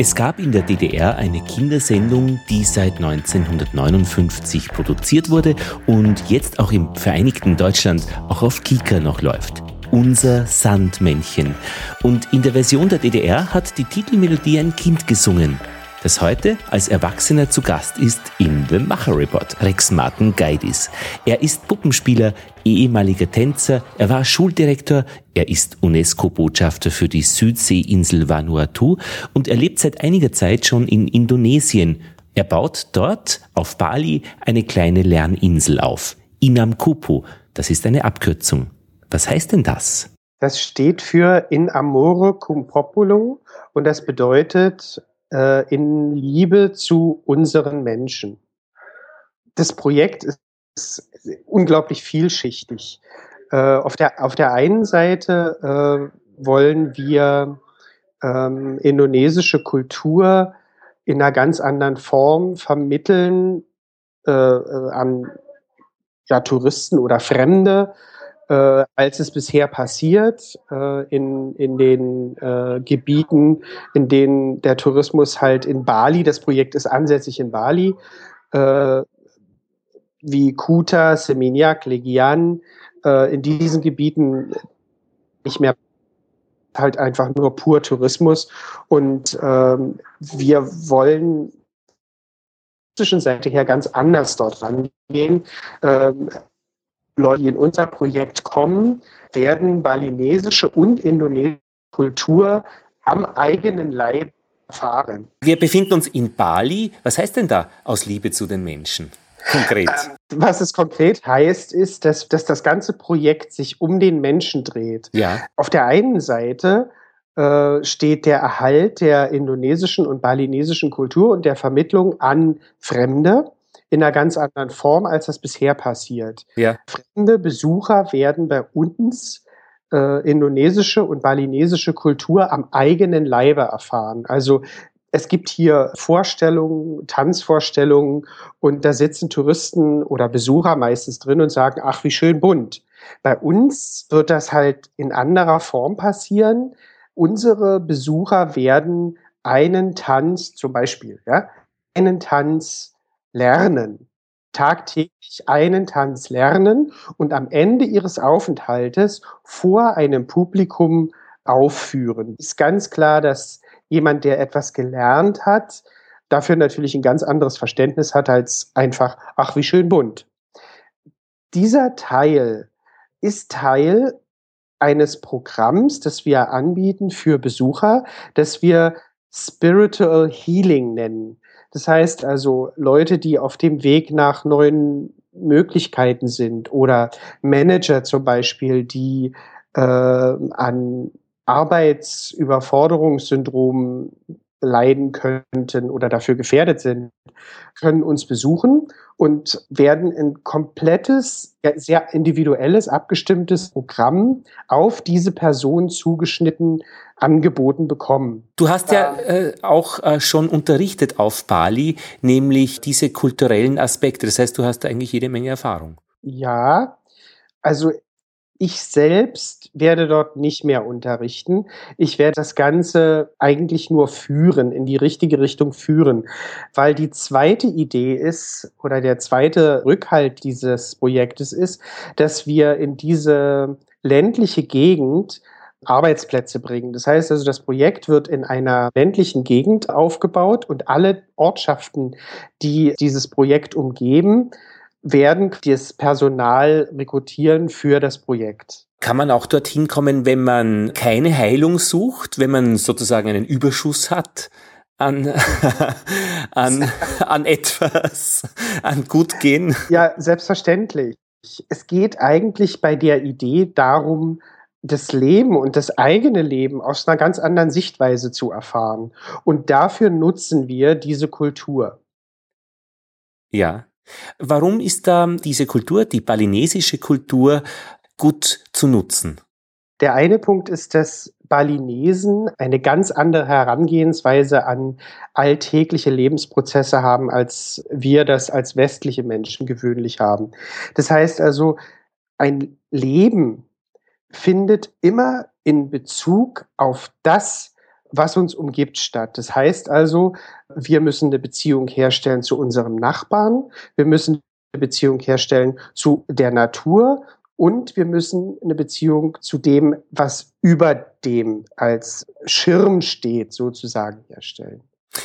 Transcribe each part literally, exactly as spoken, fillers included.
Es gab in der D D R eine Kindersendung, die seit neunzehnhundertneunundfünfzig produziert wurde und jetzt auch im vereinigten Deutschland auch auf Kika noch läuft. Unser Sandmännchen. Und in der Version der D D R hat die Titelmelodie ein Kind gesungen, das heute als Erwachsener zu Gast ist in TheMackerReport, Rex-Marten Gaidies. Er ist Puppenspieler, ehemaliger Tänzer, er war Schuldirektor, er ist UNESCO-Botschafter für die Südseeinsel Vanuatu und er lebt seit einiger Zeit schon in Indonesien. Er baut dort auf Bali eine kleine Lerninsel auf, Inamcupu. Das ist eine Abkürzung. Was heißt denn das? Das steht für in amore cum populo und das bedeutet äh, in Liebe zu unseren Menschen. Das Projekt ist unglaublich vielschichtig. Äh, auf der, auf der einen Seite äh, wollen wir ähm, indonesische Kultur in einer ganz anderen Form vermitteln äh, an ja, Touristen oder Fremde, äh, als es bisher passiert äh, in, in den äh, Gebieten, in denen der Tourismus halt in Bali, das Projekt ist ansässig in Bali, äh, wie Kuta, Seminyak, Legian, äh, in diesen Gebieten nicht mehr halt einfach nur pur Tourismus. Und ähm, wir wollen zwischen Seite her ganz anders dort rangehen. Ähm, Leute, die in unser Projekt kommen, werden balinesische und indonesische Kultur am eigenen Leib erfahren. Wir befinden uns in Bali. Was heißt denn da aus Liebe zu den Menschen? Konkret. Was es konkret heißt, ist, dass, dass das ganze Projekt sich um den Menschen dreht. Ja. Auf der einen Seite äh, steht der Erhalt der indonesischen und balinesischen Kultur und der Vermittlung an Fremde in einer ganz anderen Form, als das bisher passiert. Ja. Fremde Besucher werden bei uns äh, indonesische und balinesische Kultur am eigenen Leibe erfahren. Also es gibt hier Vorstellungen, Tanzvorstellungen und da sitzen Touristen oder Besucher meistens drin und sagen, ach, wie schön bunt. Bei uns wird das halt in anderer Form passieren. Unsere Besucher werden einen Tanz zum Beispiel, ja, einen Tanz lernen, tagtäglich einen Tanz lernen und am Ende ihres Aufenthaltes vor einem Publikum aufführen. Ist ganz klar, dass jemand, der etwas gelernt hat, dafür natürlich ein ganz anderes Verständnis hat als einfach, ach, wie schön bunt. Dieser Teil ist Teil eines Programms, das wir anbieten für Besucher, das wir Spiritual Healing nennen. Das heißt also, Leute, die auf dem Weg nach neuen Möglichkeiten sind oder Manager zum Beispiel, die äh, an Arbeitsüberforderungssyndrom leiden könnten oder dafür gefährdet sind, können uns besuchen und werden ein komplettes, sehr individuelles, abgestimmtes Programm auf diese Person zugeschnitten angeboten bekommen. Du hast ja äh, auch äh, schon unterrichtet auf Bali, nämlich diese kulturellen Aspekte. Das heißt, du hast da eigentlich jede Menge Erfahrung. Ja, also ich selbst werde dort nicht mehr unterrichten. Ich werde das Ganze eigentlich nur führen, in die richtige Richtung führen, weil die zweite Idee ist oder der zweite Rückhalt dieses Projektes ist, dass wir in diese ländliche Gegend Arbeitsplätze bringen. Das heißt also, das Projekt wird in einer ländlichen Gegend aufgebaut und alle Ortschaften, die dieses Projekt umgeben, werden das Personal rekrutieren für das Projekt. Kann man auch dorthin kommen, wenn man keine Heilung sucht, wenn man sozusagen einen Überschuss hat an, an, an etwas, an Gutgehen? Ja, selbstverständlich. Es geht eigentlich bei der Idee darum, das Leben und das eigene Leben aus einer ganz anderen Sichtweise zu erfahren. Und dafür nutzen wir diese Kultur. Ja. Warum ist da diese Kultur, die balinesische Kultur, gut zu nutzen? Der eine Punkt ist, dass Balinesen eine ganz andere Herangehensweise an alltägliche Lebensprozesse haben, als wir das als westliche Menschen gewöhnlich haben. Das heißt also, ein Leben findet immer in Bezug auf das, was uns umgibt, statt. Das heißt also, wir müssen eine Beziehung herstellen zu unserem Nachbarn, wir müssen eine Beziehung herstellen zu der Natur und wir müssen eine Beziehung zu dem, was über dem als Schirm steht, sozusagen herstellen.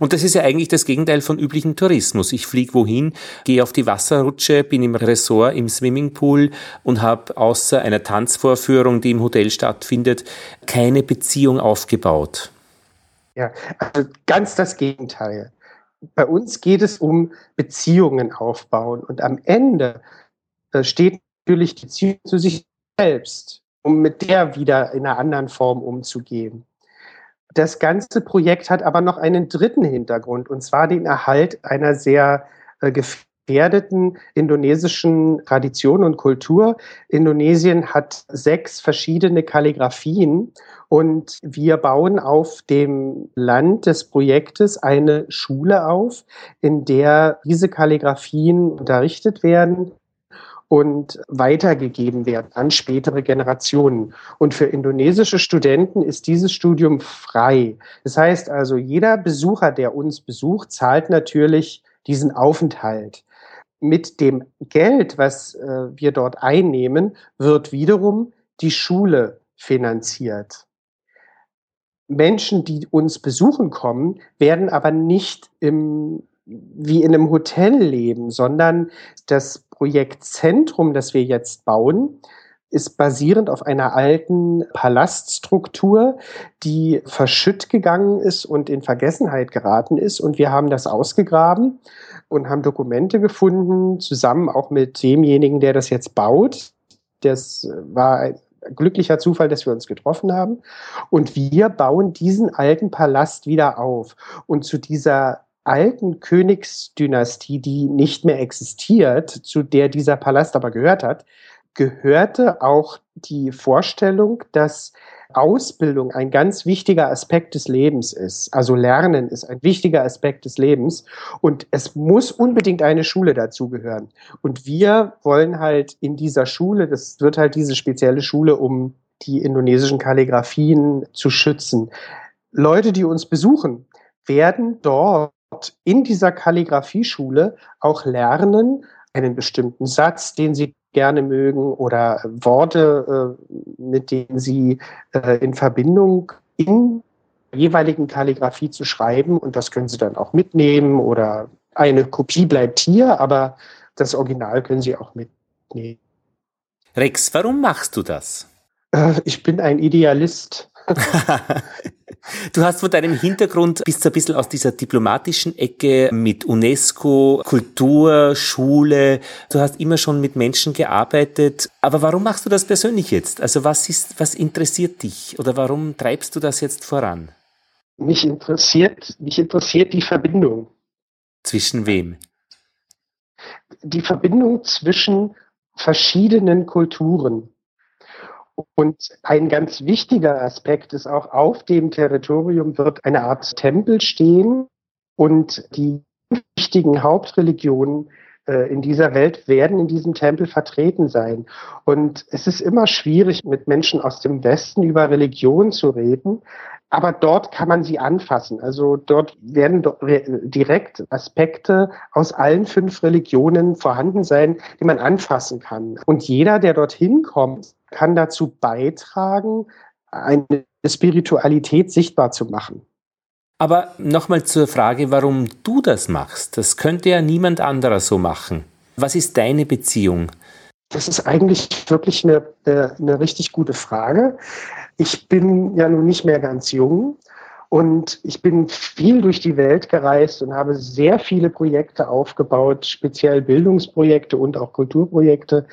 Und das ist ja eigentlich das Gegenteil von üblichem Tourismus. Ich fliege wohin, gehe auf die Wasserrutsche, bin im Resort, im Swimmingpool und habe außer einer Tanzvorführung, die im Hotel stattfindet, keine Beziehung aufgebaut. Ja, also ganz das Gegenteil. Bei uns geht es um Beziehungen aufbauen und am Ende steht natürlich die Beziehung zu sich selbst, um mit der wieder in einer anderen Form umzugehen. Das ganze Projekt hat aber noch einen dritten Hintergrund, und zwar den Erhalt einer sehr gefährdeten indonesischen Tradition und Kultur. Indonesien hat sechs verschiedene Kalligraphien und wir bauen auf dem Land des Projektes eine Schule auf, in der diese Kalligraphien unterrichtet werden und weitergegeben werden an spätere Generationen. Und für indonesische Studenten ist dieses Studium frei. Das heißt also, jeder Besucher, der uns besucht, zahlt natürlich diesen Aufenthalt. Mit dem Geld, was äh, wir dort einnehmen, wird wiederum die Schule finanziert. Menschen, die uns besuchen kommen, werden aber nicht im, wie in einem Hotel leben, sondern das Projektzentrum, das wir jetzt bauen, ist basierend auf einer alten Palaststruktur, die verschütt gegangen ist und in Vergessenheit geraten ist. Und wir haben das ausgegraben und haben Dokumente gefunden, zusammen auch mit demjenigen, der das jetzt baut. Das war ein glücklicher Zufall, dass wir uns getroffen haben. Und wir bauen diesen alten Palast wieder auf. Und zu dieser alten Königsdynastie, die nicht mehr existiert, zu der dieser Palast aber gehört hat, gehörte auch die Vorstellung, dass Ausbildung ein ganz wichtiger Aspekt des Lebens ist. Also Lernen ist ein wichtiger Aspekt des Lebens und es muss unbedingt eine Schule dazugehören. Und wir wollen halt in dieser Schule, das wird halt diese spezielle Schule, um die indonesischen Kalligraphien zu schützen. Leute, die uns besuchen, werden dort in dieser Kalligraphieschule auch lernen, einen bestimmten Satz, den sie gerne mögen, oder Worte, mit denen sie in Verbindung in der jeweiligen Kalligraphie zu schreiben. Und das können sie dann auch mitnehmen, oder eine Kopie bleibt hier, aber das Original können sie auch mitnehmen. Rex, warum machst du das? Ich bin ein Idealist. Du hast von deinem Hintergrund, bist ein bisschen aus dieser diplomatischen Ecke mit UNESCO, Kultur, Schule. Du hast immer schon mit Menschen gearbeitet. Aber warum machst du das persönlich jetzt? Also was ist, was interessiert dich? Oder warum treibst du das jetzt voran? Mich interessiert, mich interessiert die Verbindung. Zwischen wem? Die Verbindung zwischen verschiedenen Kulturen. Und ein ganz wichtiger Aspekt ist auch, auf dem Territorium wird eine Art Tempel stehen und die wichtigen Hauptreligionen äh, in dieser Welt werden in diesem Tempel vertreten sein. Und es ist immer schwierig, mit Menschen aus dem Westen über Religion zu reden, aber dort kann man sie anfassen. Also dort werden do- re- direkt Aspekte aus allen fünf Religionen vorhanden sein, die man anfassen kann. Und jeder, der dorthin kommt, kann dazu beitragen, eine Spiritualität sichtbar zu machen. Aber nochmal zur Frage, warum du das machst. Das könnte ja niemand anderer so machen. Was ist deine Beziehung? Das ist eigentlich wirklich eine, eine richtig gute Frage. Ich bin ja nun nicht mehr ganz jung und ich bin viel durch die Welt gereist und habe sehr viele Projekte aufgebaut, speziell Bildungsprojekte und auch Kulturprojekte.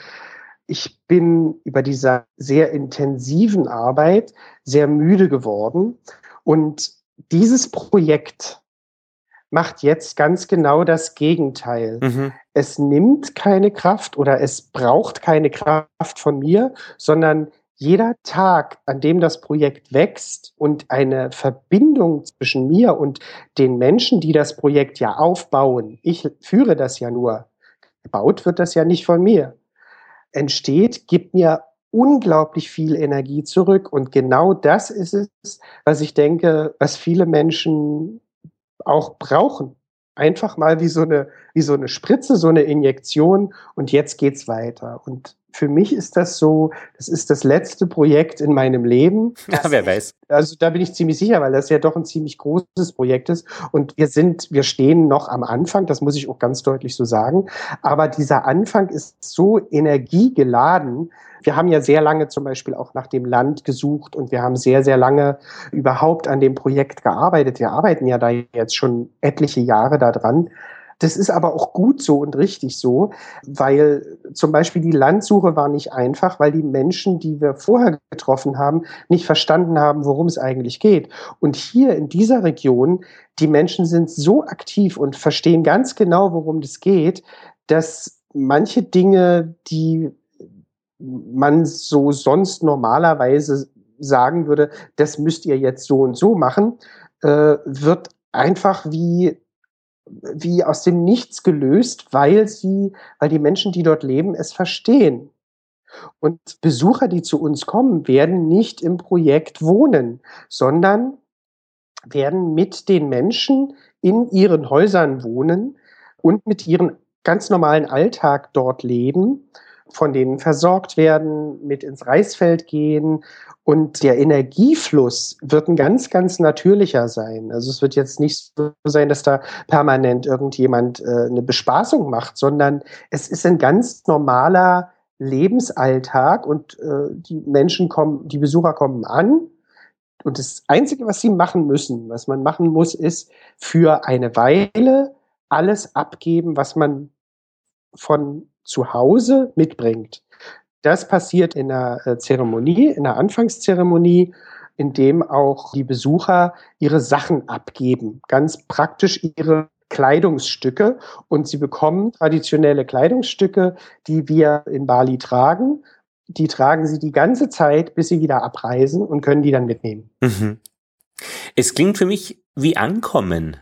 Ich bin über dieser sehr intensiven Arbeit sehr müde geworden und dieses Projekt macht jetzt ganz genau das Gegenteil. Mhm. Es nimmt keine Kraft oder es braucht keine Kraft von mir, sondern jeder Tag, an dem das Projekt wächst und eine Verbindung zwischen mir und den Menschen, die das Projekt ja aufbauen, ich führe das ja nur, gebaut wird das ja nicht von mir, entsteht, gibt mir unglaublich viel Energie zurück. Und genau das ist es, was ich denke, was viele Menschen auch brauchen. Einfach mal wie so eine, wie so eine Spritze, so eine Injektion, und jetzt geht's weiter. Und für mich ist das so, das ist das letzte Projekt in meinem Leben. Ja, wer weiß. Also da bin ich ziemlich sicher, weil das ja doch ein ziemlich großes Projekt ist. Und wir sind, wir stehen noch am Anfang, das muss ich auch ganz deutlich so sagen. Aber dieser Anfang ist so energiegeladen. Wir haben ja sehr lange zum Beispiel auch nach dem Land gesucht und wir haben sehr, sehr lange überhaupt an dem Projekt gearbeitet. Wir arbeiten ja da jetzt schon etliche Jahre daran. Das ist aber auch gut so und richtig so, weil zum Beispiel die Landsuche war nicht einfach, weil die Menschen, die wir vorher getroffen haben, nicht verstanden haben, worum es eigentlich geht. Und hier in dieser Region, die Menschen sind so aktiv und verstehen ganz genau, worum das geht, dass manche Dinge, die man so sonst normalerweise sagen würde, das müsst ihr jetzt so und so machen, äh, wird einfach wie wie aus dem Nichts gelöst, weil sie, weil die Menschen, die dort leben, es verstehen. Und Besucher, die zu uns kommen, werden nicht im Projekt wohnen, sondern werden mit den Menschen in ihren Häusern wohnen und mit ihrem ganz normalen Alltag dort leben, von denen versorgt werden, mit ins Reisfeld gehen. Und der Energiefluss wird ein ganz, ganz natürlicher sein. Also es wird jetzt nicht so sein, dass da permanent irgendjemand äh, eine Bespaßung macht, sondern es ist ein ganz normaler Lebensalltag und äh, die Menschen kommen, die Besucher kommen an. Und das Einzige, was sie machen müssen, was man machen muss, ist für eine Weile alles abgeben, was man von zu Hause mitbringt. Das passiert in einer Zeremonie, in einer Anfangszeremonie, in dem auch die Besucher ihre Sachen abgeben, ganz praktisch ihre Kleidungsstücke. Und sie bekommen traditionelle Kleidungsstücke, die wir in Bali tragen. Die tragen sie die ganze Zeit, bis sie wieder abreisen, und können die dann mitnehmen. Mhm. Es klingt für mich wie Ankommen.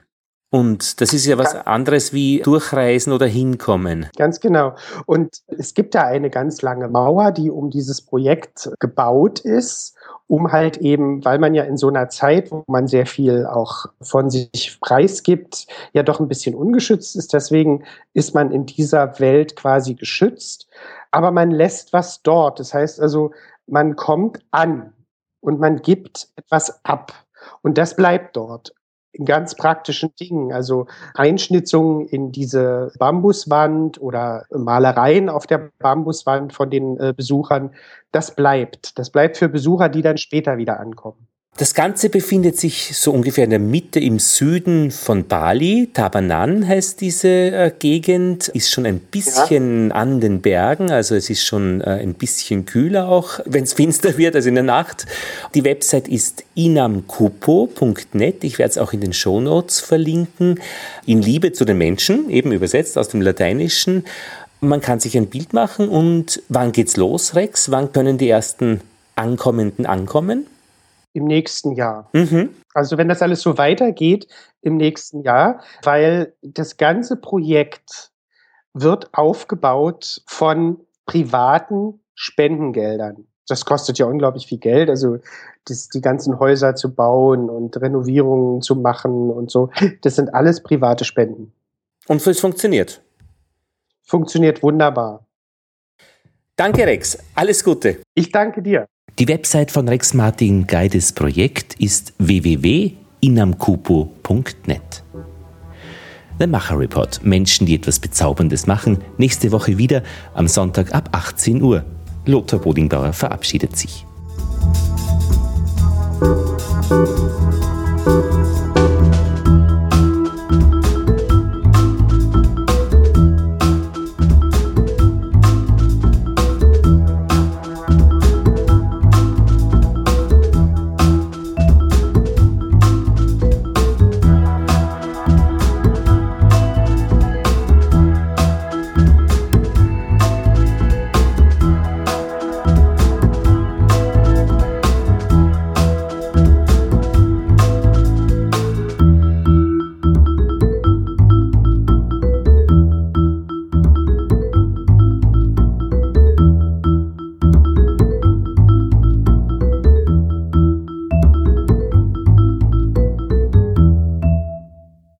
Und das ist ja was anderes wie durchreisen oder hinkommen. Ganz genau. Und es gibt da eine ganz lange Mauer, die um dieses Projekt gebaut ist, um halt eben, weil man ja in so einer Zeit, wo man sehr viel auch von sich preisgibt, ja doch ein bisschen ungeschützt ist. Deswegen ist man in dieser Welt quasi geschützt. Aber man lässt was dort. Das heißt also, man kommt an und man gibt etwas ab. Und das bleibt dort. In ganz praktischen Dingen, also Einschnitzungen in diese Bambuswand oder Malereien auf der Bambuswand von den äh, Besuchern, das bleibt. Das bleibt für Besucher, die dann später wieder ankommen. Das Ganze befindet sich so ungefähr in der Mitte im Süden von Bali. Tabanan heißt diese äh, Gegend, ist schon ein bisschen ja. an den Bergen, also es ist schon äh, ein bisschen kühler auch, wenn es finster wird, also in der Nacht. Die Website ist inamcupu punkt net, ich werde es auch in den Shownotes verlinken. In Liebe zu den Menschen, eben übersetzt aus dem Lateinischen. Man kann sich ein Bild machen. Und wann geht's los, Rex? Wann können die ersten Ankommenden ankommen? Im nächsten Jahr. Mhm. Also wenn das alles so weitergeht, im nächsten Jahr, weil das ganze Projekt wird aufgebaut von privaten Spendengeldern. Das kostet ja unglaublich viel Geld, also das, die ganzen Häuser zu bauen und Renovierungen zu machen und so, das sind alles private Spenden. Und es funktioniert? Funktioniert wunderbar. Danke, Rex. Alles Gute. Ich danke dir. Die Website von Rex-Marten Gaidies Projekt ist w w w punkt inamcupu punkt net. The Macher Report. Menschen, die etwas Bezauberndes machen. Nächste Woche wieder am Sonntag ab achtzehn Uhr. Lothar Bodingbauer verabschiedet sich.